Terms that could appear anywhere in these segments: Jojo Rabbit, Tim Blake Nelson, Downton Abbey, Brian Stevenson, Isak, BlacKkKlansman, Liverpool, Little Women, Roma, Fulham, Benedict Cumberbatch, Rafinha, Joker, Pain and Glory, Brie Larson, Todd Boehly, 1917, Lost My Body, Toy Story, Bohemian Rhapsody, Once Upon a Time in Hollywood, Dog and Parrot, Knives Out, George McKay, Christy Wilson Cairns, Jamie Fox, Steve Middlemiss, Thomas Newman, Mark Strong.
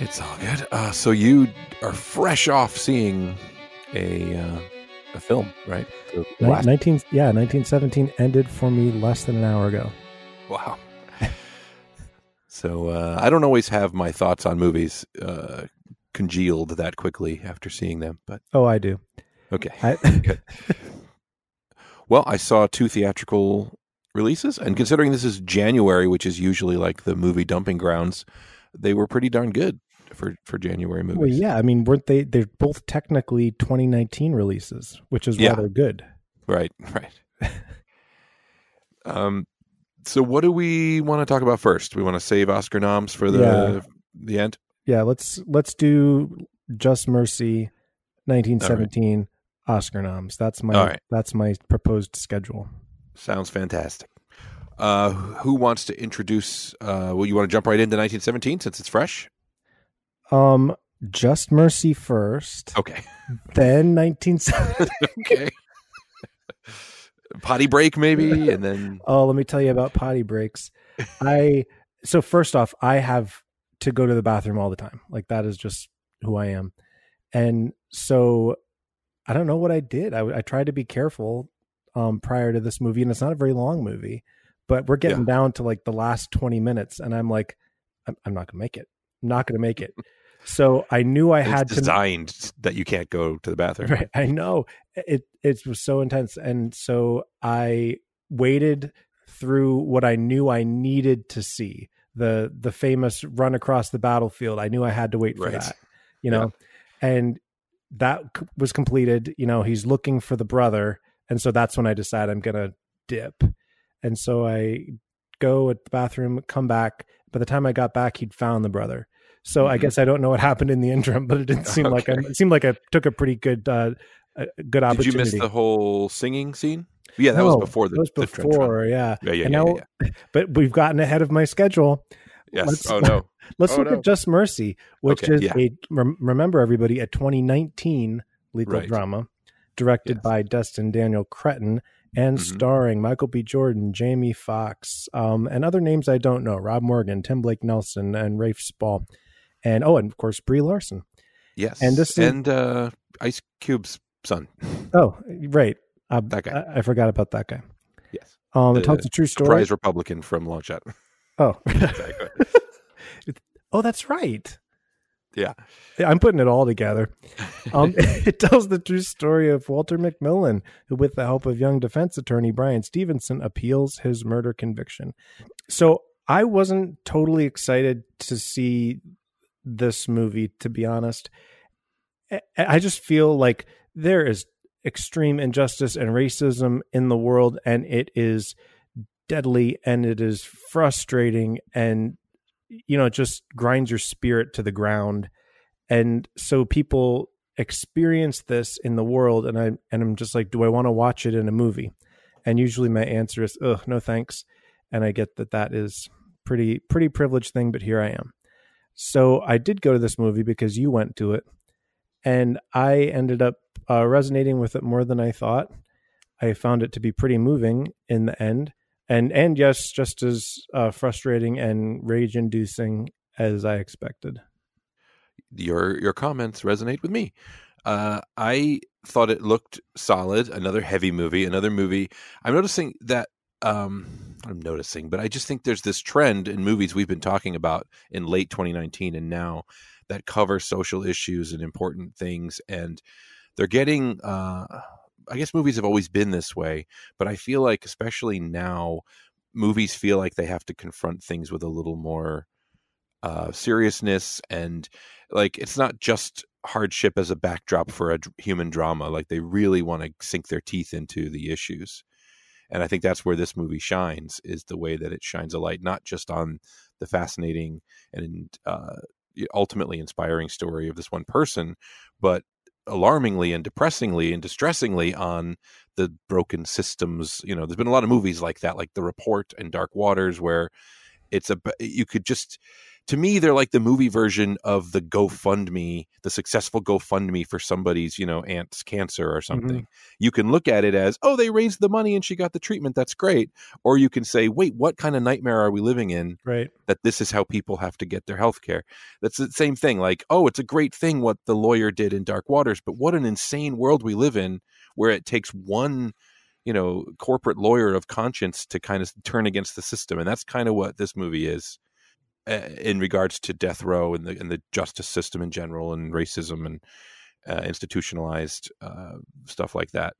It's all good. So you are fresh off seeing a film, right? 1917 ended for me less than an hour ago. Wow. So I don't always have my thoughts on movies congealed that quickly after seeing them, but oh, I do. Okay. Good. Well, I saw two theatrical releases, and considering this is January, which is usually like the movie dumping grounds, they were pretty darn good for January movies. Well, yeah, I mean, weren't they? They're both technically 2019 releases, which is why they're good. Right, right. So what do we want to talk about first? We want to save Oscar noms for the end? Yeah, let's do Just Mercy, 1917, right. Oscar noms. That's my proposed schedule. Sounds fantastic. Who wants to introduce? Well, you want to jump right into 1917 since it's fresh? Just Mercy first. Okay. Then 1917. Okay. Potty break maybe, and then oh, let me tell you about potty breaks. So first off, I have to go to the bathroom all the time. Like that is just who I am, and so I don't know what I did. I tried to be careful prior to this movie, and it's not a very long movie, but we're getting down to like the last 20 minutes, and I'm like, I'm not gonna make it. I'm not gonna make it. So I knew I had designed that you can't go to the bathroom. Right, I know it was so intense, and so I waited through what I knew I needed to see, the famous run across the battlefield. I knew I had to wait for that, you know, and that was completed. You know, he's looking for the brother, and so that's when I decide I'm gonna dip, and so I go at the bathroom, come back. By the time I got back, he'd found the brother. So I guess I don't know what happened in the interim, but it didn't seem like it seemed like I took a pretty good good opportunity. Did you miss the whole singing scene? Yeah, that was before the yeah. But we've gotten ahead of my schedule. Yes. Let's look at Just Mercy, which is remember everybody, a 2019 legal drama directed by Destin Daniel Cretton and starring Michael B. Jordan, Jamie Fox, and other names I don't know, Rob Morgan, Tim Blake Nelson, and Rafe Spall. And and of course Brie Larson. Yes, and this is Ice Cube's son. Oh, right, that guy. I forgot about that guy. Yes, it tells a true story. Prize Republican from Long Shot. Oh, oh, that's right. Yeah, I'm putting it all together. It tells the true story of Walter McMillan, who, with the help of young defense attorney Brian Stevenson, appeals his murder conviction. So I wasn't totally excited to see this movie, to be honest. I just feel like there is extreme injustice and racism in the world, and it is deadly, and it is frustrating, and you know, it just grinds your spirit to the ground. And so people experience this in the world, and I'm just like, do I want to watch it in a movie? And usually my answer is, ugh, no thanks. And I get that is pretty privileged thing, but here I am. So I did go to this movie because you went to it, and I ended up resonating with it more than I thought. I found it to be pretty moving in the end. And yes, just as frustrating and rage-inducing as I expected. Your comments resonate with me. I thought it looked solid. Another heavy movie. Another movie. I'm noticing that. But I just think there's this trend in movies we've been talking about in late 2019 and now that cover social issues and important things, and they're getting. I guess movies have always been this way, but I feel like especially now, movies feel like they have to confront things with a little more seriousness, and like it's not just hardship as a backdrop for a human drama. Like they really want to sink their teeth into the issues, and I think that's where this movie shines, is the way that it shines a light not just on the fascinating and ultimately inspiring story of this one person, but alarmingly and depressingly and distressingly on the broken systems. You know, there's been a lot of movies like that, like The Report and Dark Waters, where you could just to me, they're like the movie version of the GoFundMe, the successful GoFundMe for somebody's, you know, aunt's cancer or something. Mm-hmm. You can look at it as, oh, they raised the money and she got the treatment. That's great. Or you can say, wait, what kind of nightmare are we living in? Right. That this is how people have to get their health care. That's the same thing. Like, oh, it's a great thing what the lawyer did in Dark Waters, but what an insane world we live in where it takes one, you know, corporate lawyer of conscience to kind of turn against the system. And that's kind of what this movie is. In regards to death row and the justice system in general and racism and institutionalized stuff like that.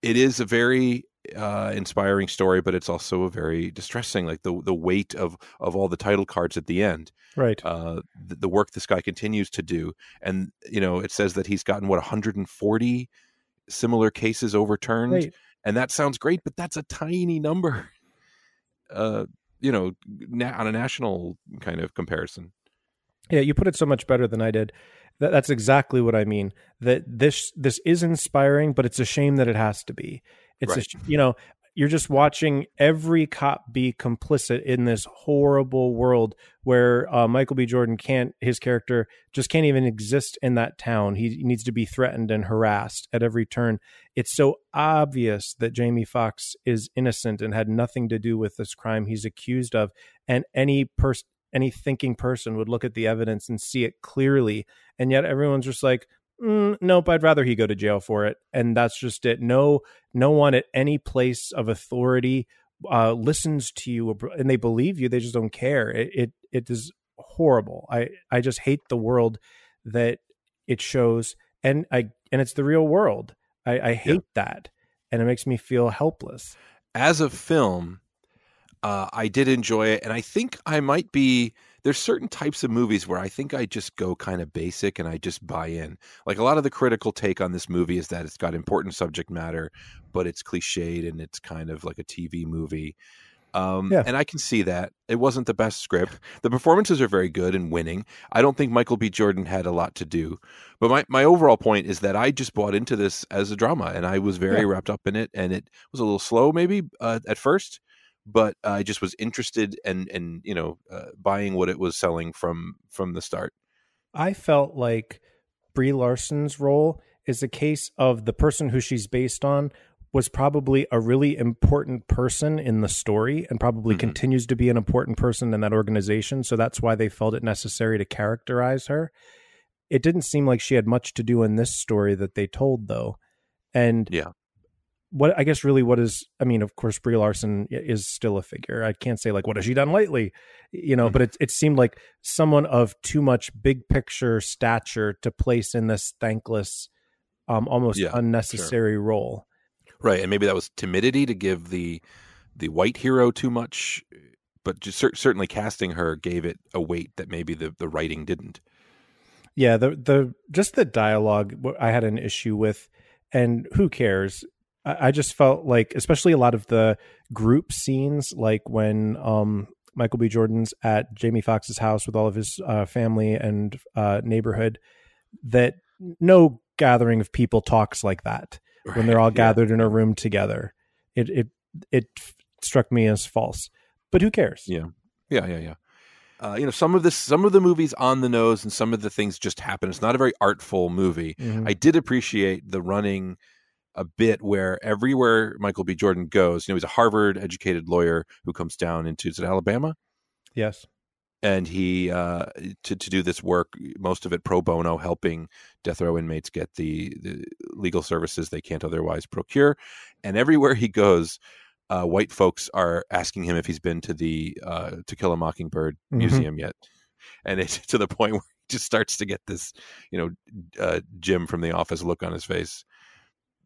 It is a very inspiring story, but it's also a very distressing, like the weight of all the title cards at the end. Right. The work this guy continues to do. And, you know, it says that he's gotten, 140 similar cases overturned. Right. And that sounds great, but that's a tiny number. You know, on a national kind of comparison. Yeah, you put it so much better than I did. That's exactly what I mean. That this is inspiring, but it's a shame that it has to be. It's right. You know, you're just watching every cop be complicit in this horrible world where Michael B. Jordan his character just can't even exist in that town. He needs to be threatened and harassed at every turn. It's so obvious that Jamie Foxx is innocent and had nothing to do with this crime he's accused of. And any thinking person would look at the evidence and see it clearly. And yet everyone's just like, nope, I'd rather he go to jail for it. And that's just it. No one at any place of authority listens to you and they believe you. They just don't care. It is horrible. I just hate the world that it shows. And it's the real world. I hate that. And it makes me feel helpless. As a film, I did enjoy it. And I think I might be... There's certain types of movies where I think I just go kind of basic and I just buy in. Like a lot of the critical take on this movie is that it's got important subject matter, but it's cliched and it's kind of like a TV movie. And I can see that. It wasn't the best script. The performances are very good and winning. I don't think Michael B. Jordan had a lot to do. But my overall point is that I just bought into this as a drama and I was very wrapped up in it. And it was a little slow maybe at first. But I just was interested and you know, buying what it was selling from the start. I felt like Brie Larson's role is a case of the person who she's based on was probably a really important person in the story and probably continues to be an important person in that organization. So that's why they felt it necessary to characterize her. It didn't seem like she had much to do in this story that they told, though. And yeah. What I guess really what is, I mean, of course, Brie Larson is still a figure. I can't say like, what has she done lately? You know, but it seemed like someone of too much big picture stature to place in this thankless, almost unnecessary role. Right. And maybe that was timidity to give the white hero too much, but just certainly casting her gave it a weight that maybe the writing didn't. Yeah. Just the dialogue I had an issue with, and who cares? I just felt like, especially a lot of the group scenes, like when Michael B. Jordan's at Jamie Foxx's house with all of his family and neighborhood, that no gathering of people talks like that when they're all gathered in a room together. It struck me as false, but who cares? Yeah. You know, some of the movies on the nose and some of the things just happen. It's not a very artful movie. Mm-hmm. I did appreciate the running a bit where everywhere Michael B. Jordan goes, you know, he's a Harvard educated lawyer who comes down into, is it Alabama? Yes. And he, to do this work, most of it pro bono, helping death row inmates get the legal services they can't otherwise procure. And everywhere he goes, white folks are asking him if he's been to the To Kill a Mockingbird museum yet. And it's to the point where he just starts to get this, you know, Jim from The Office look on his face.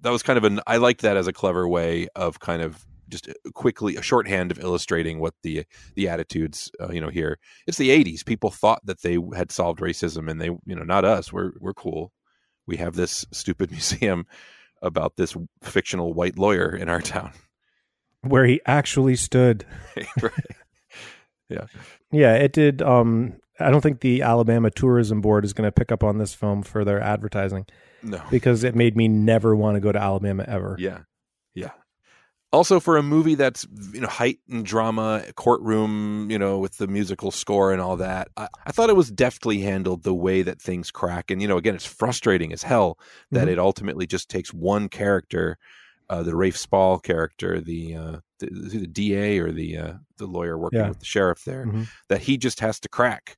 That was kind of I liked that as a clever way of kind of just quickly a shorthand of illustrating what the attitudes, you know, here. It's the 80s. People thought that they had solved racism and they, you know, not us. We're cool. We have this stupid museum about this fictional white lawyer in our town. Where he actually stood. Yeah. Yeah, it did. I don't think the Alabama Tourism Board is going to pick up on this film for their advertising. No. Because it made me never want to go to Alabama ever. Yeah. Yeah. Also, for a movie that's, you know, heightened drama, courtroom, you know, with the musical score and all that, I thought it was deftly handled the way that things crack. And, you know, again, it's frustrating as hell that it ultimately just takes one character, the Rafe Spall character, the DA or the lawyer working with the sheriff there, that he just has to crack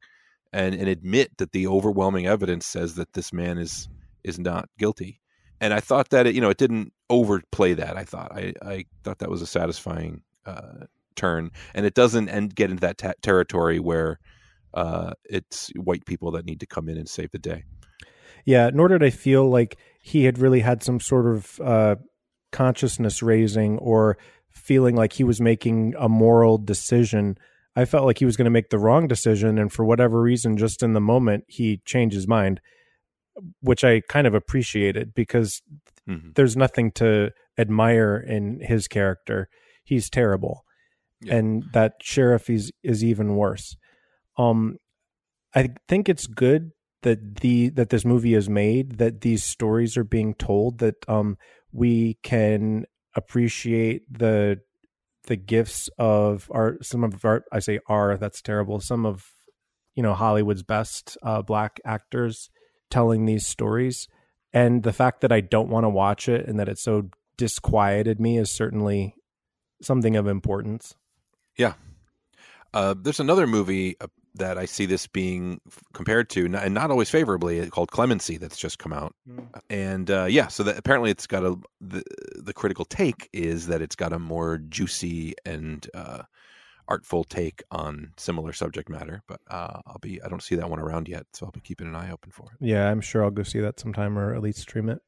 and admit that the overwhelming evidence says that this man is not guilty. And I thought that it, you know, it didn't overplay that. I thought that was a satisfying turn, and it doesn't get into that territory where it's white people that need to come in and save the day. Yeah, nor did I feel like he had really had some sort of consciousness raising or feeling like he was making a moral decision. I felt like he was going to make the wrong decision, and for whatever reason, just in the moment, he changed his mind, which I kind of appreciated because there's nothing to admire in his character. He's terrible. Yeah. And that sheriff is even worse. I think it's good that that this movie is made, that these stories are being told, that we can appreciate the gifts of some of you know, Hollywood's best black actors telling these stories. And the fact that I don't want to watch it and that it so disquieted me is certainly something of importance. Yeah. There's another movie that I see this being compared to, and not always favorably, called Clemency, that's just come out. And so that apparently it's got the critical take is that it's got a more juicy and artful take on similar subject matter, but I don't see that one around yet, so I'll be keeping an eye open for it. Yeah, I'm sure I'll go see that sometime or at least stream it.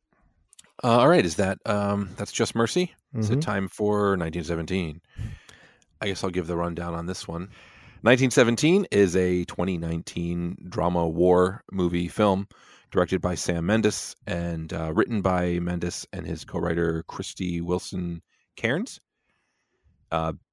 All right, is that that's Just Mercy? Is it time for 1917? I guess I'll give the rundown on this one. 1917 is a 2019 drama war movie film directed by Sam Mendes and written by Mendes and his co-writer Christy Wilson Cairns.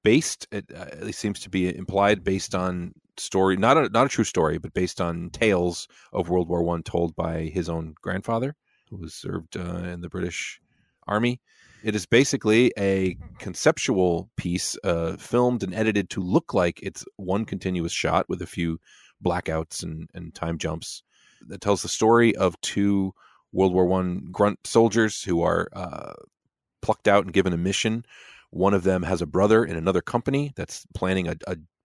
Based, it seems to be implied, based on story, not a true story, but based on tales of World War I told by his own grandfather, who served in the British Army. It is basically a conceptual piece, filmed and edited to look like it's one continuous shot with a few blackouts and time jumps, that tells the story of two World War I grunt soldiers who are plucked out and given a mission. One of them has a brother in another company that's planning a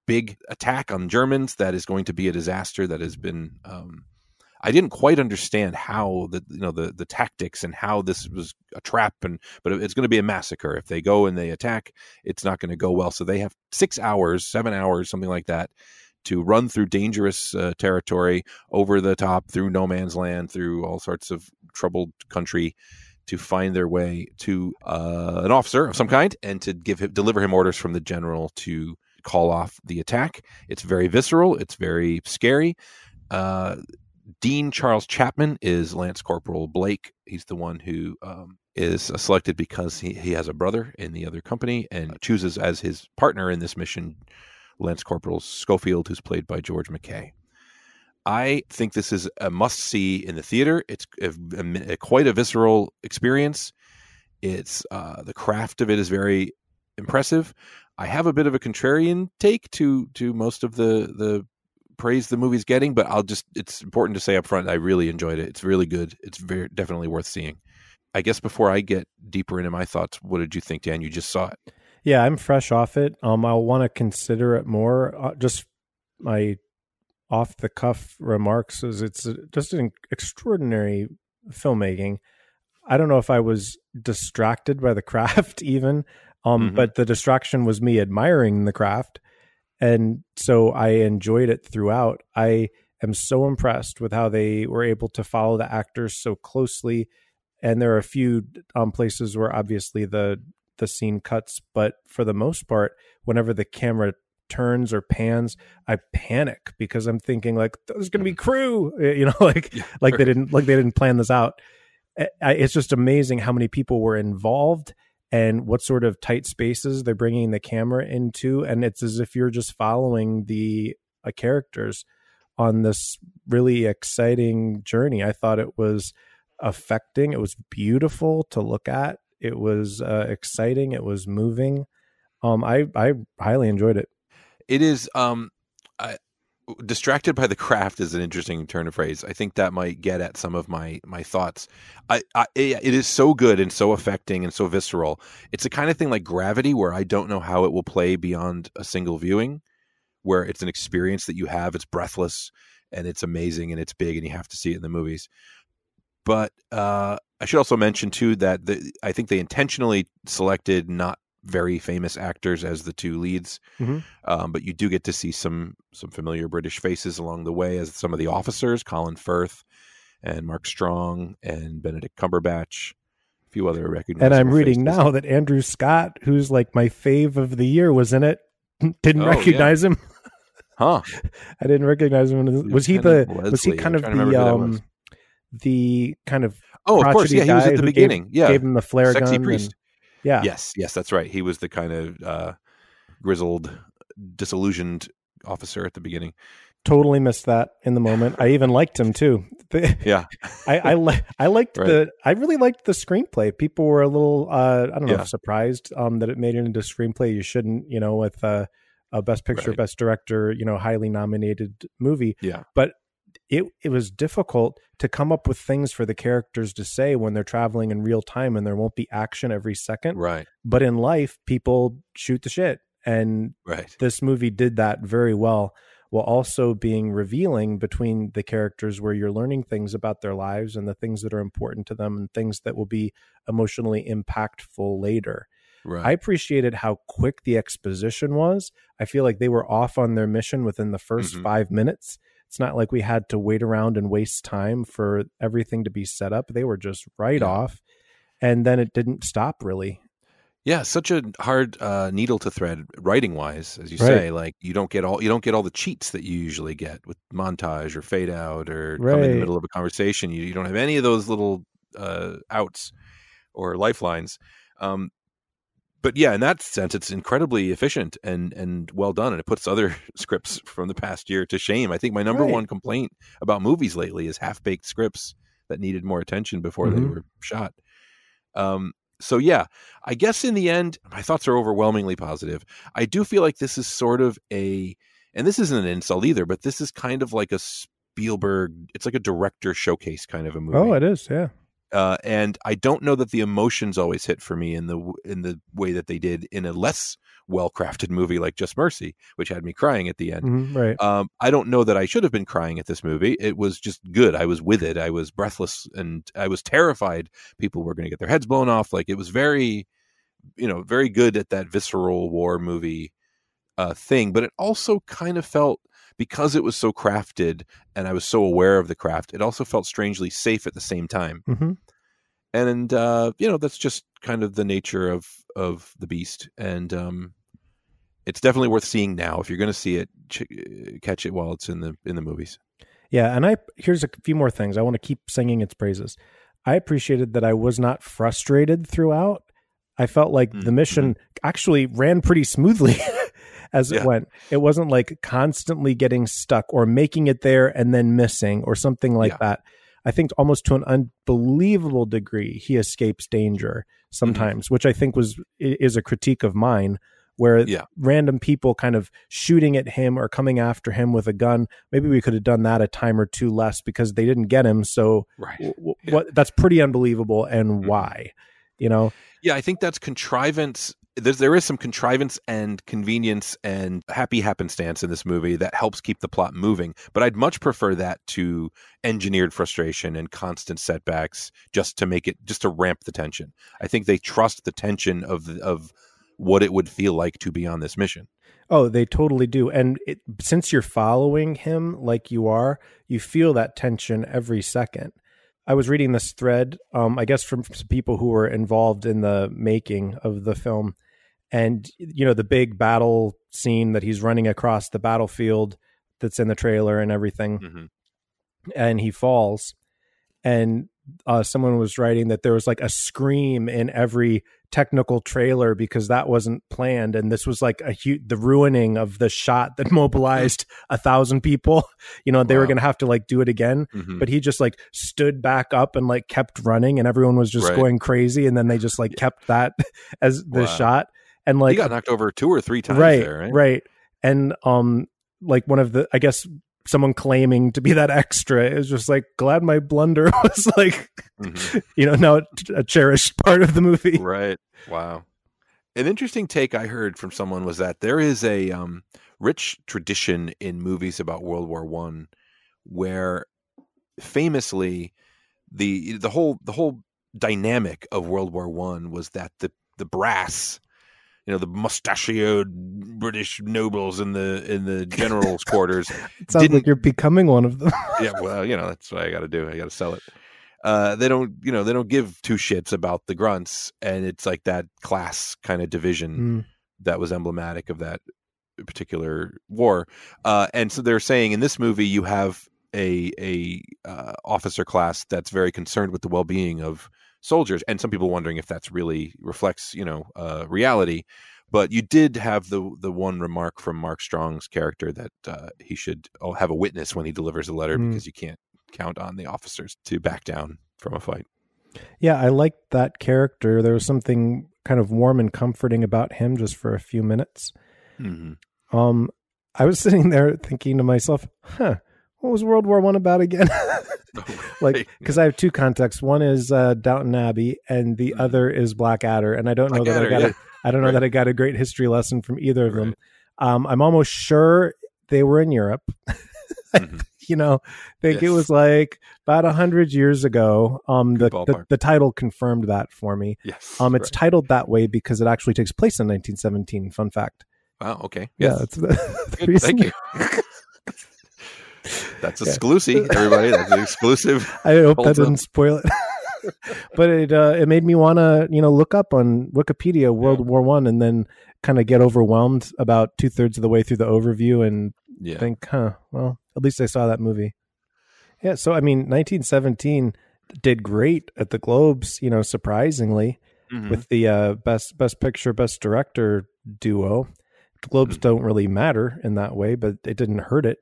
big attack on Germans that is going to be a disaster that has been... I didn't quite understand how the tactics and how this was a trap, but it's going to be a massacre. If they go and they attack, it's not going to go well. So they have 7 hours, something like that, to run through dangerous territory, over the top, through no man's land, through all sorts of troubled country, to find their way to an officer of some kind and to deliver him orders from the general to call off the attack. It's very visceral. It's very scary. Dean Charles Chapman is Lance Corporal Blake. He's the one who is selected because he has a brother in the other company, and chooses as his partner in this mission Lance Corporal Schofield, who's played by George McKay. I think this is a must-see in the theater. It's quite a visceral experience. It's the craft of it is very impressive. I have a bit of a contrarian take to most of the praise the movie's getting, but it's important to say up front, I really enjoyed it. It's really good. It's definitely worth seeing. I guess before I get deeper into my thoughts, what did you think, Dan? You just saw it. Yeah, I'm fresh off it. I'll want to consider it more. Just my off-the-cuff remarks is it's just an extraordinary filmmaking. I don't know if I was distracted by the craft even, but the distraction was me admiring the craft. And so I enjoyed it throughout. I am so impressed with how they were able to follow the actors so closely. And there are a few places where obviously the scene cuts, but for the most part, whenever the camera turns or pans, I panic because I'm thinking like there's going to be crew, they didn't plan this out. It's just amazing how many people were involved and what sort of tight spaces they're bringing the camera into. And it's as if you're just following the characters on this really exciting journey. I thought it was affecting. It was beautiful to look at. It was exciting. It was moving. I highly enjoyed it. It is distracted by the craft is an interesting turn of phrase. I think that might get at some of my thoughts. It is so good and so affecting and so visceral. It's the kind of thing like Gravity where I don't know how it will play beyond a single viewing, where it's an experience that you have. It's breathless and it's amazing and it's big and you have to see it in the movies. But I should also mention, too, that I think they intentionally selected not very famous actors as the two leads. Mm-hmm. But you do get to see some familiar British faces along the way as some of the officers, Colin Firth and Mark Strong and Benedict Cumberbatch, a few other recognizable. And I'm reading now that Andrew Scott, who's like my fave of the year, was in it. Didn't recognize him. Huh. I didn't recognize him. Was he kind of the Oh, of course. Yeah, he was at the beginning. Gave him the flare gun. Sexy priest. Yeah. Yes, that's right. He was the kind of grizzled, disillusioned officer at the beginning. Totally missed that in the moment. I even liked him too. Yeah. I really liked the screenplay. People were a little surprised that it made it into screenplay. You shouldn't, with a best picture, best director, highly nominated movie. Yeah. But it was difficult to come up with things for the characters to say when they're traveling in real time and there won't be action every second. Right. But in life, people shoot the shit. And this movie did that very well, while also being revealing between the characters, where you're learning things about their lives and the things that are important to them and things that will be emotionally impactful later. Right. I appreciated how quick the exposition was. I feel like they were off on their mission within the first 5 minutes. It's not like we had to wait around and waste time for everything to be set up. They were just off, and then it didn't stop really. Yeah, such a hard needle to thread writing-wise, as you say. Like you don't get all the cheats that you usually get with montage or fade out or come in the middle of a conversation. You don't have any of those little outs or lifelines. But yeah, in that sense, it's incredibly efficient and well done, and it puts other scripts from the past year to shame. I think my number one complaint about movies lately is half-baked scripts that needed more attention before they were shot. So yeah, I guess in the end, my thoughts are overwhelmingly positive. I do feel like this is sort of and this isn't an insult either, but this is kind of like a Spielberg, it's like a director showcase kind of a movie. Oh, it is, yeah. And I don't know that the emotions always hit for me in the way that they did in a less well-crafted movie like Just Mercy, which had me crying at the end. Mm-hmm, right. I don't know that I should have been crying at this movie. It was just good. I was with it. I was breathless and I was terrified people were going to get their heads blown off. Like it was very, very good at that visceral war movie thing. But it also kind of felt, because it was so crafted and I was so aware of the craft, it also felt strangely safe at the same time. Mm-hmm. And, that's just kind of the nature of the beast. And it's definitely worth seeing now. If you're going to see it, catch it while it's in the movies. Yeah. And here's a few more things. I want to keep singing its praises. I appreciated that I was not frustrated throughout. I felt like the mission actually ran pretty smoothly as it went. It wasn't like constantly getting stuck or making it there and then missing or something like that. I think almost to an unbelievable degree, he escapes danger sometimes, which I think is a critique of mine, where random people kind of shooting at him or coming after him with a gun. Maybe we could have done that a time or two less because they didn't get him. So what, that's pretty unbelievable. And why? Yeah, I think that's contrivance. There is some contrivance and convenience and happy happenstance in this movie that helps keep the plot moving. But I'd much prefer that to engineered frustration and constant setbacks just to ramp the tension. I think they trust the tension of what it would feel like to be on this mission. Oh, they totally do. And since you're following him like you are, you feel that tension every second. I was reading this thread, I guess from people who were involved in the making of the film, and the big battle scene that he's running across the battlefield that's in the trailer and everything, and he falls, and someone was writing that there was like a scream in every technical trailer because that wasn't planned, and this was like the ruining of the shot that mobilized 1,000 people. You know, they were going to have to like do it again, but he just like stood back up and like kept running, and everyone was just going crazy, and then they just like kept that as the shot, and like he got knocked over 2 or 3 times. Right. And like one of the, I guess, someone claiming to be that extra is just like, glad my blunder was like, you know, now a cherished part of the movie. Right. Wow. An interesting take I heard from someone was that there is a rich tradition in movies about World War I, where famously the whole dynamic of World War I was that the brass, you know, the mustachioed British nobles in the generals' quarters. It sounds like you're becoming one of them. Yeah, well, you know, that's what I got to do. I got to sell it. They don't give two shits about the grunts, and it's like that class kind of division that was emblematic of that particular war. And so they're saying in this movie you have a officer class that's very concerned with the well-being of soldiers, and some people wondering if that's really reflects, you know, reality. But you did have the one remark from Mark Strong's character that he should have a witness when he delivers a letter because you can't count on the officers to back down from a fight. Yeah, I liked that character. There was something kind of warm and comforting about him just for a few minutes. I was sitting there thinking to myself, what was World War I about again? Like, because I have two contexts. One is Downton Abbey, and the other is Blackadder. And I don't know that I got a great history lesson from either of them. I'm almost sure they were in Europe. You know, it was like about 100 years ago. The title confirmed that for me. Yes, it's titled that way because it actually takes place in 1917. Fun fact. Wow. Okay. Yes. Yeah. That's the reason. Thank you. That's exclusive, everybody. That's an exclusive. I hope that didn't spoil it. But it made me want to, you know, look up on Wikipedia World War I, and then kind of get overwhelmed about 2/3 of the way through the overview and think, well, at least I saw that movie. Yeah. So, I mean, 1917 did great at the Globes, you know, surprisingly, with the best picture, best director duo. Globes don't really matter in that way, but it didn't hurt it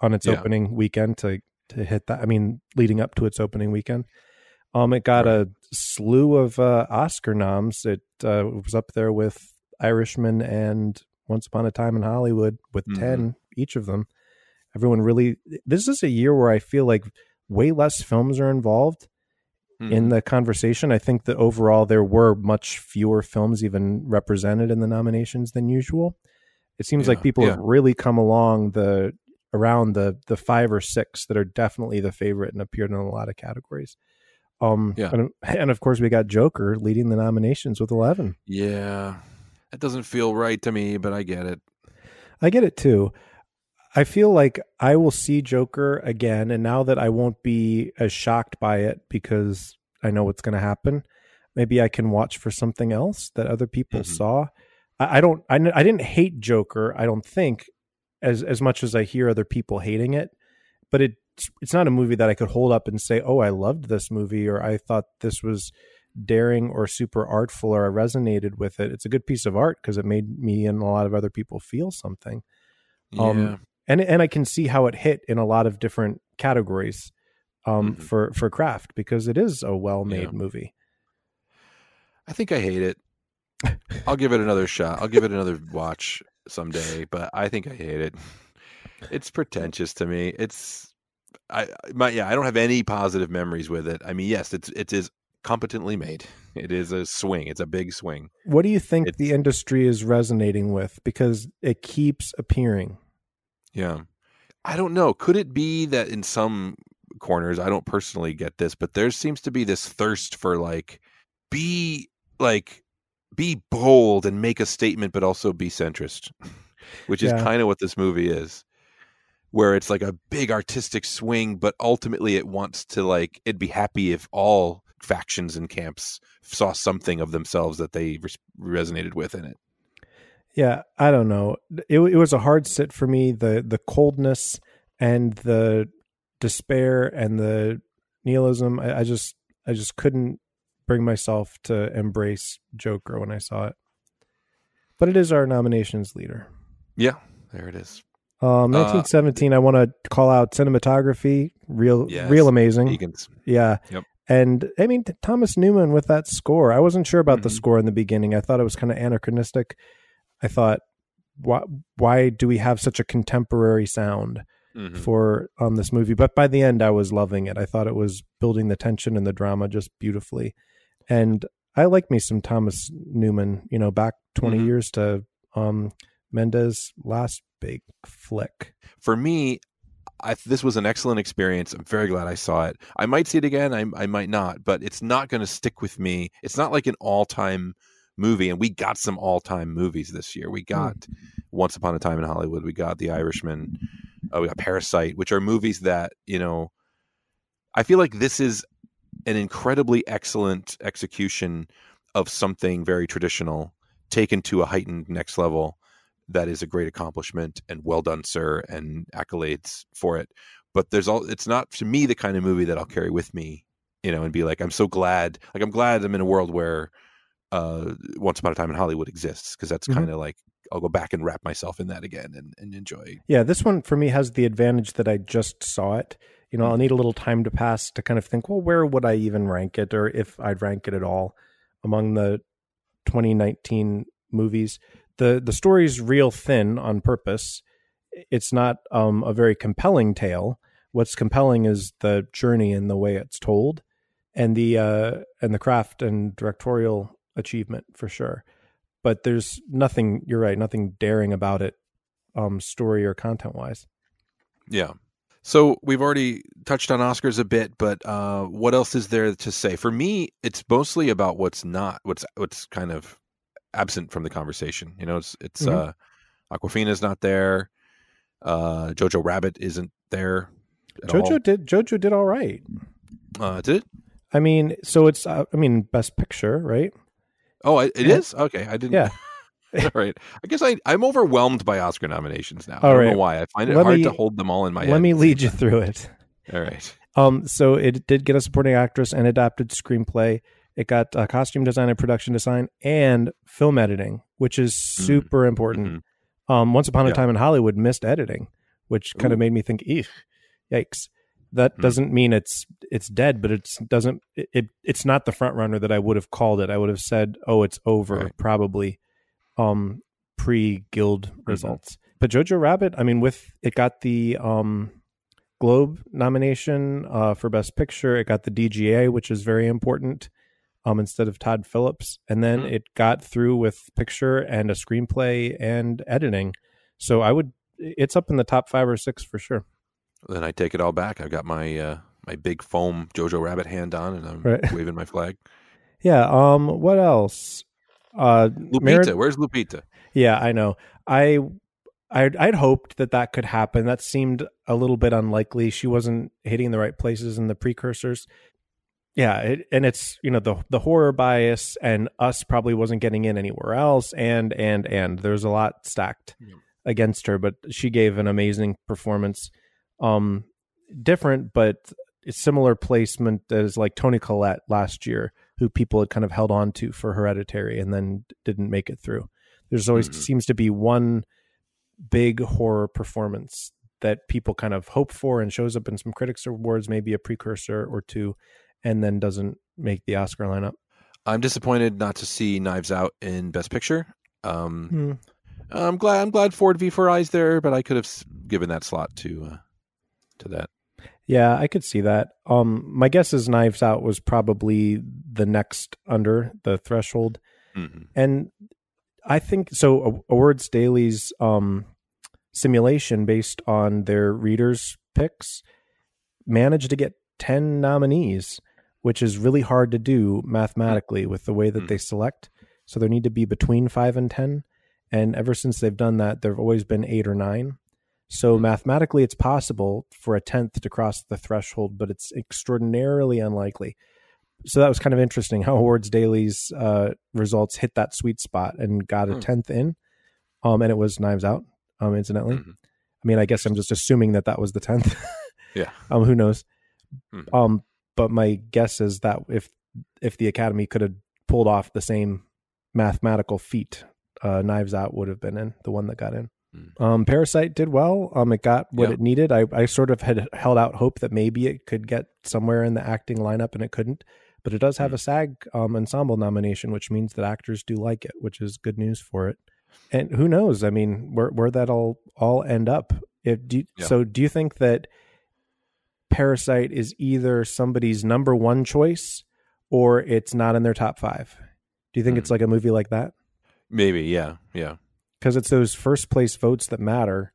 on its opening weekend to hit that. I mean, leading up to its opening weekend, it got a slew of Oscar noms. It was up there with Irishman and Once Upon a Time in Hollywood with 10 each of them. Everyone really. This is a year where I feel like way less films are involved in the conversation. I think that overall there were much fewer films even represented in the nominations than usual. It seems like people have really come along around the 5 or 6 that are definitely the favorite and appeared in a lot of categories. And of course we got Joker leading the nominations with 11. Yeah, that doesn't feel right to me, but I get it. I get it too. I feel like I will see Joker again, and now that I won't be as shocked by it because I know what's going to happen, maybe I can watch for something else that other people saw. I didn't hate Joker, I don't think, as much as I hear other people hating it, but it's not a movie that I could hold up and say, oh, I loved this movie, or I thought this was daring or super artful, or I resonated with it. It's a good piece of art because it made me and a lot of other people feel something. And I can see how it hit in a lot of different categories for craft, because it is a well-made movie. I think I hate it. I'll give it another shot. I'll give it another watch someday, but I think I hate it. It's pretentious to me. I don't have any positive memories with it. I mean, yes, it is competently made. It is a swing. It's a big swing. What do you think the industry is resonating with? Because it keeps appearing. Yeah. I don't know. Could it be that in some corners, I don't personally get this, but there seems to be this thirst for be bold and make a statement, but also be centrist, which is kind of what this movie is, where it's like a big artistic swing, but ultimately it wants to it'd be happy if all factions and camps saw something of themselves that they resonated with in it. Yeah. I don't know. It was a hard sit for me. The coldness and the despair and the nihilism. I just, I just couldn't bring myself to embrace Joker when I saw it. But it is our nominations leader. Yeah, there it is. 1917, I want to call out cinematography. Real amazing. Egan's. Yeah. Yep. And I mean, Thomas Newman with that score. I wasn't sure about the score in the beginning. I thought it was kind of anachronistic. I thought, why do we have such a contemporary sound for this movie? But by the end, I was loving it. I thought it was building the tension and the drama just beautifully. And I like me some Thomas Newman, you know, back 20 years to Mendes' last big flick. For me, this was an excellent experience. I'm very glad I saw it. I might see it again. I might not, but it's not going to stick with me. It's not like an all-time movie, and we got some all-time movies this year. We got Once Upon a Time in Hollywood. We got The Irishman. We got Parasite, which are movies that, you know, I feel like this is an incredibly excellent execution of something very traditional taken to a heightened next level. That is a great accomplishment, and well done, sir, and accolades for it. But it's not, to me, the kind of movie that I'll carry with me, you know, and be like, I'm so glad. Like, I'm glad I'm in a world where Once Upon a Time in Hollywood exists, because that's kind of like, I'll go back and wrap myself in that again and enjoy. Yeah, this one for me has the advantage that I just saw it. You know, I'll need a little time to pass to kind of think, well, where would I even rank it, or if I'd rank it at all among the 2019 movies. The story's real thin on purpose. It's not a very compelling tale. What's compelling is the journey and the way it's told, and the craft and directorial achievement for sure. But there's nothing. You're right. Nothing daring about it, story or content wise. Yeah. So we've already touched on Oscars a bit, but what else is there to say? For me, it's mostly about what's not. What's kind of absent from the conversation. You know, it's Awkwafina's not there, Jojo Rabbit isn't there at all. Jojo did all right. Did it? I mean, so it's I mean, Best Picture, right? Oh, it is? Okay, I didn't. Yeah. All right. I guess I'm overwhelmed by Oscar nominations now. I don't know why. I find it hard to hold them all in my head. Let me lead you through it. All right. So it did get a supporting actress and adapted screenplay. It got costume design and production design and film editing, which is super important. Once Upon a Time in Hollywood missed editing, which kind of made me think, eek, yikes. That doesn't mean it's dead, but it's not the front runner that I would have called it. I would have said, oh, it's over, probably pre-Guild results. But Jojo Rabbit, I mean, it got the Globe nomination for Best Picture. It got the DGA, which is very important. Instead of Todd Phillips. And then it got through with picture and a screenplay and editing. So it's up in the top 5 or 6 for sure. Then I take it all back. I've got my big foam Jojo Rabbit hand on, and I'm waving my flag. Yeah. What else? Lupita. Where's Lupita? Yeah, I know. I'd hoped that could happen. That seemed a little bit unlikely. She wasn't hitting the right places in the precursors. Yeah, and it's, you know, the horror bias and us probably wasn't getting in anywhere else, and there's a lot stacked against her, but she gave an amazing performance. Different, but it's similar placement as like Toni Collette last year, who people had kind of held on to for Hereditary and then didn't make it through. There's always seems to be one big horror performance that people kind of hope for and shows up in some critics' awards, maybe a precursor or two, and then doesn't make the Oscar lineup. I'm disappointed not to see Knives Out in Best Picture. I'm glad Ford v. Ferrari's there, but I could have given that slot to that. Yeah, I could see that. My guess is Knives Out was probably the next under the threshold. And I think so. Awards Daily's simulation based on their readers' picks managed to get 10 nominees, which is really hard to do mathematically with the way that they select. So there need to be between 5 and 10. And ever since they've done that, there have always been 8 or 9. So mathematically, it's possible for a 10th to cross the threshold, but it's extraordinarily unlikely. So that was kind of interesting how Awards Daily's results hit that sweet spot and got a 10th in. And it was Knives Out, incidentally. I mean, I guess I'm just assuming that was the 10th. Yeah. Who knows? But my guess is that if the Academy could have pulled off the same mathematical feat, Knives Out would have been in, the one that got in. Parasite did well. It got what it needed. I sort of had held out hope that maybe it could get somewhere in the acting lineup, and it couldn't. But it does have a SAG ensemble nomination, which means that actors do like it, which is good news for it. And who knows? I mean, where that'll all end up. So do you think that Parasite is either somebody's number one choice or it's not in their top five? Do you think it's like a movie like that? Maybe, yeah. Because it's those first place votes that matter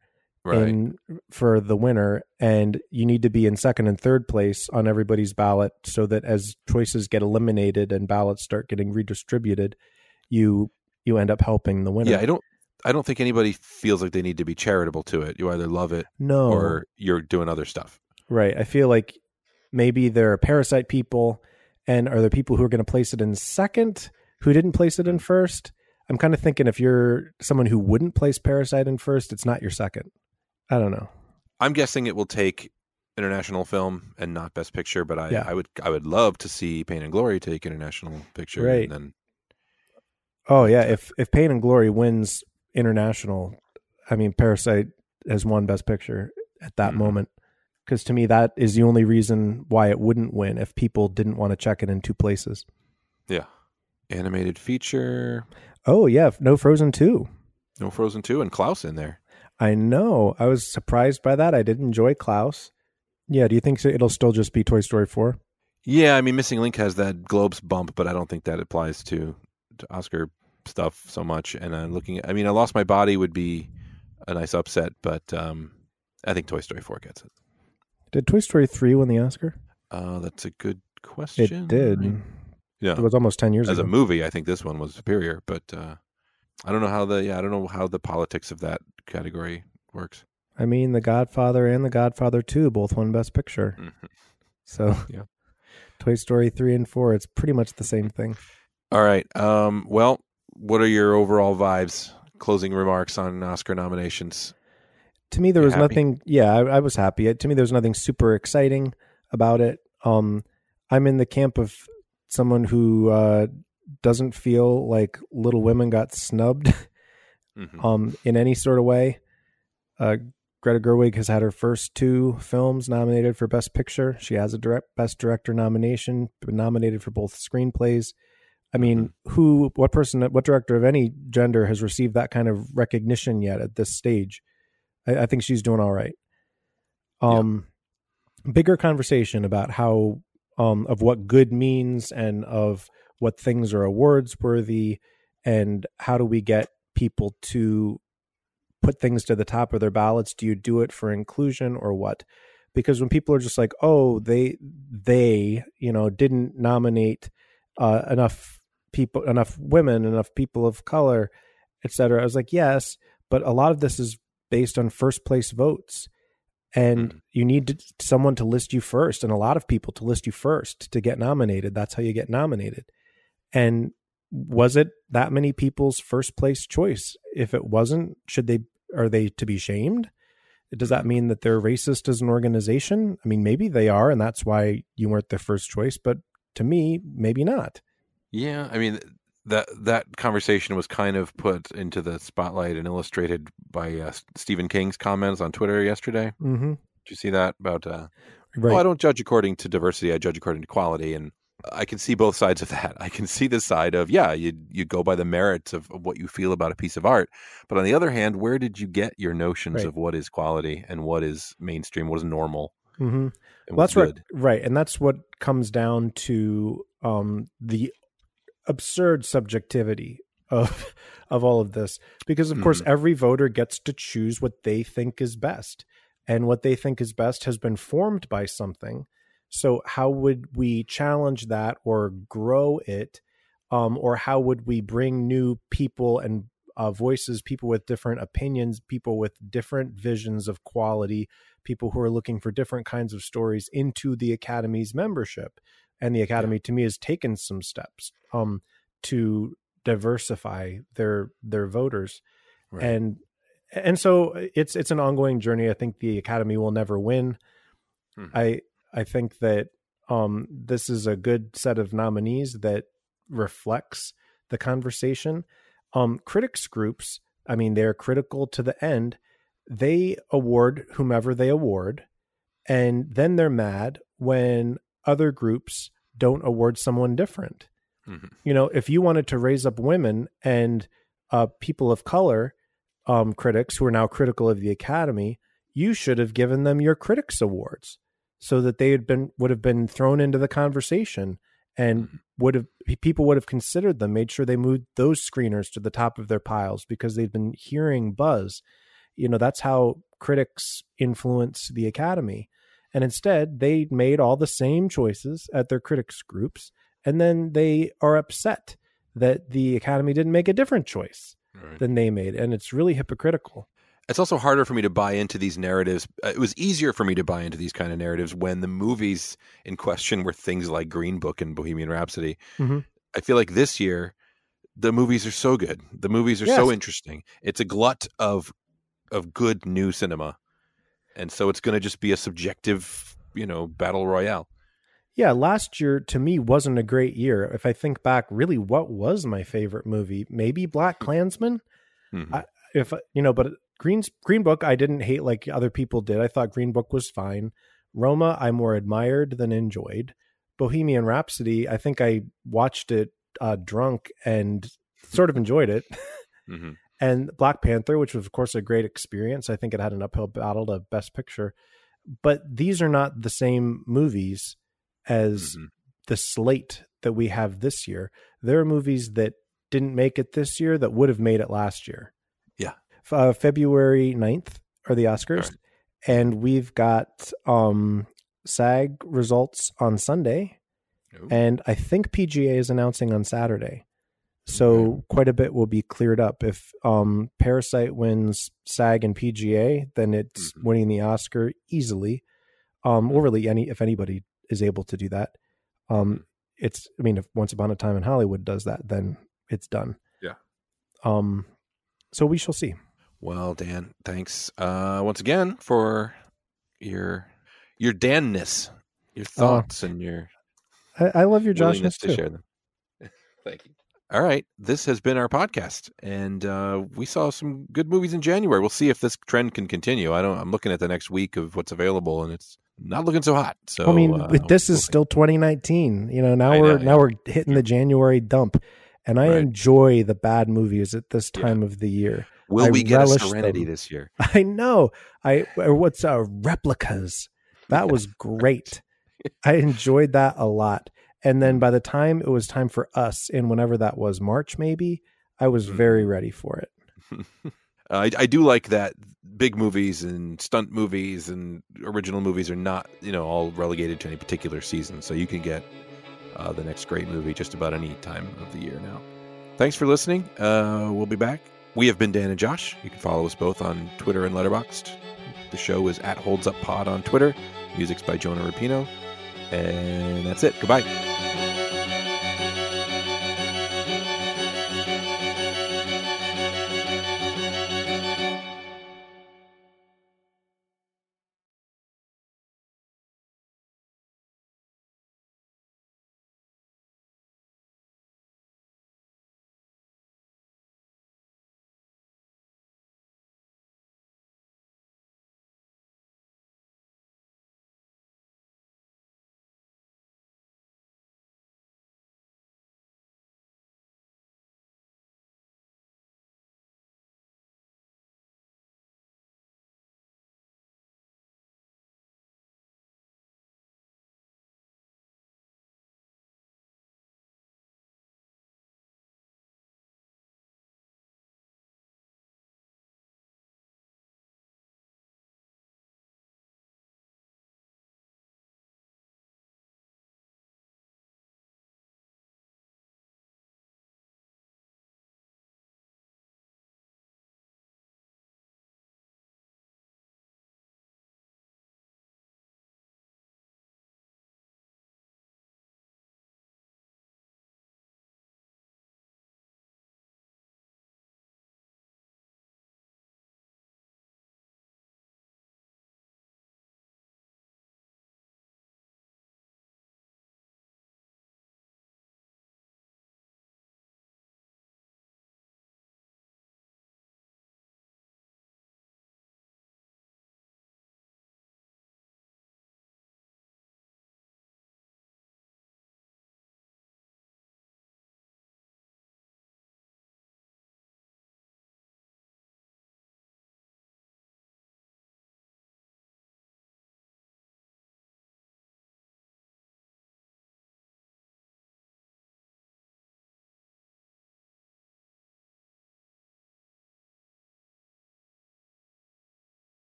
for the winner, and you need to be in second and third place on everybody's ballot so that as choices get eliminated and ballots start getting redistributed, you end up helping the winner. Yeah, I don't think anybody feels like they need to be charitable to it. You either love it or you're doing other stuff. Right. I feel like maybe there are Parasite people, and are there people who are going to place it in second who didn't place it in first? I'm kind of thinking if you're someone who wouldn't place Parasite in first, it's not your second. I don't know. I'm guessing it will take international film and not Best Picture, but I would love to see Pain and Glory take international picture. Right. And then... Oh yeah. If Pain and Glory wins international, I mean, Parasite has won Best Picture at that moment. Because to me, that is the only reason why it wouldn't win, if people didn't want to check it in two places. Yeah. Animated feature. Oh, yeah. No Frozen 2 and Klaus in there. I know. I was surprised by that. I did enjoy Klaus. Yeah. Do you think so? It'll still just be Toy Story 4? Yeah. I mean, Missing Link has that Globes bump, but I don't think that applies to Oscar stuff so much. And I'm looking at, I mean, I Lost My Body would be a nice upset, but I think Toy Story 4 gets it. Did Toy Story 3 win the Oscar? That's a good question. It did. Right? Yeah, it was almost 10 years ago. As a movie, I think this one was superior, but I don't know how the politics of that category works. I mean, The Godfather and The Godfather 2 both won Best Picture. Mm-hmm. So, yeah. Toy Story 3 and 4, it's pretty much the same thing. All right. Well, what are your overall vibes, closing remarks on Oscar nominations? To me, there was nothing. Yeah, I was happy. To me, there was nothing super exciting about it. I'm in the camp of someone who doesn't feel like Little Women got snubbed in any sort of way. Greta Gerwig has had her first two films nominated for Best Picture. She has a Best Director nomination, but nominated for both screenplays. I mean, what director of any gender has received that kind of recognition yet at this stage? I think she's doing all right. Bigger conversation about how of what good means and of what things are awards worthy, and how do we get people to put things to the top of their ballots? Do you do it for inclusion or what? Because when people are just like, oh, they didn't nominate enough women, enough people of color, etc. I was like, yes, but a lot of this is based on first place votes, and you need someone to list you first, and a lot of people to list you first to get nominated. That's how you get nominated. And was it that many people's first place choice? If it wasn't, are they to be shamed? Does that mean that they're racist as an organization? I mean, maybe they are, and that's why you weren't their first choice, but to me, maybe not. Yeah. I mean, that conversation was kind of put into the spotlight and illustrated by Stephen King's comments on Twitter yesterday. Mm-hmm. Did you see that about, I don't judge according to diversity. I judge according to quality. And I can see both sides of that. I can see the side of, you go by the merits of what you feel about a piece of art. But on the other hand, where did you get your notions of what is quality and what is mainstream, what is normal? Mm-hmm. Well, that's good. Right. And that's what comes down to the absurd subjectivity of all of this, because of course every voter gets to choose what they think is best, and what they think is best has been formed by something. So how would we challenge that or grow it, or how would we bring new people and voices, people with different opinions, people with different visions of quality, people who are looking for different kinds of stories into the Academy's membership? And the Academy, to me, has taken some steps to diversify their voters, and so it's an ongoing journey. I think the Academy will never win. I think that This is a good set of nominees that reflects the conversation. Critics groups, I mean, they're critical to the end. They award whomever they award, and then they're mad when other groups don't award someone different. Mm-hmm. You know, if you wanted to raise up women and people of color critics who are now critical of the Academy, you should have given them your critics awards so that they would have been thrown into the conversation and mm-hmm. people would have considered them, made sure they moved those screeners to the top of their piles because they've been hearing buzz. You know, that's how critics influence the Academy. And instead, they made all the same choices at their critics groups, and then they are upset that the Academy didn't make a different choice right. than they made. And it's really hypocritical. It's also harder for me to buy into these narratives. It was easier for me to buy into these kind of narratives when the movies in question were things like Green Book and Bohemian Rhapsody. Mm-hmm. I feel like this year, the movies are so good. The movies are yes. so interesting. It's a glut of good new cinema. And so it's going to just be a subjective, you know, battle royale. Yeah, last year to me wasn't a great year. If I think back, really, what was my favorite movie? Maybe BlacKkKlansman. Mm-hmm. But Green Book, I didn't hate like other people did. I thought Green Book was fine. Roma, I more admired than enjoyed. Bohemian Rhapsody, I think I watched it drunk and sort of enjoyed it. Mm-hmm. And Black Panther, which was, of course, a great experience. I think it had an uphill battle to Best Picture. But these are not the same movies as mm-hmm. the slate that we have this year. There are movies that didn't make it this year that would have made it last year. Yeah. February 9th are the Oscars. Right. And we've got SAG results on Sunday. Ooh. And I think PGA is announcing on Saturday. So quite a bit will be cleared up. If Parasite wins SAG and PGA, then it's mm-hmm. winning the Oscar easily. Or really if anybody is able to do that. If Once Upon a Time in Hollywood does that, then it's done. Yeah. So we shall see. Well, Dan, thanks once again for your Dan-ness, your thoughts, and your. I love your Joshness too. To share them. Thank you. All right. This has been our podcast, and we saw some good movies in January. We'll see if this trend can continue. I'm looking at the next week of what's available, and it's not looking so hot. So I mean, this is still 2019. You know, now we're hitting the January dump, and I enjoy the bad movies at this time of the year. Will we get a Serenity this year? I know. Replicas? That was great. I enjoyed that a lot. And then by the time it was time for us, in whenever that was, March maybe, I was very ready for it. I do like that big movies and stunt movies and original movies are not, you know, all relegated to any particular season. So you can get the next great movie just about any time of the year now. Thanks for listening. We'll be back. We have been Dan and Josh. You can follow us both on Twitter and Letterboxd. The show is @HoldsUpPod on Twitter. Music's by Jonah Rapinoe. And that's it. Goodbye.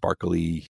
sparkly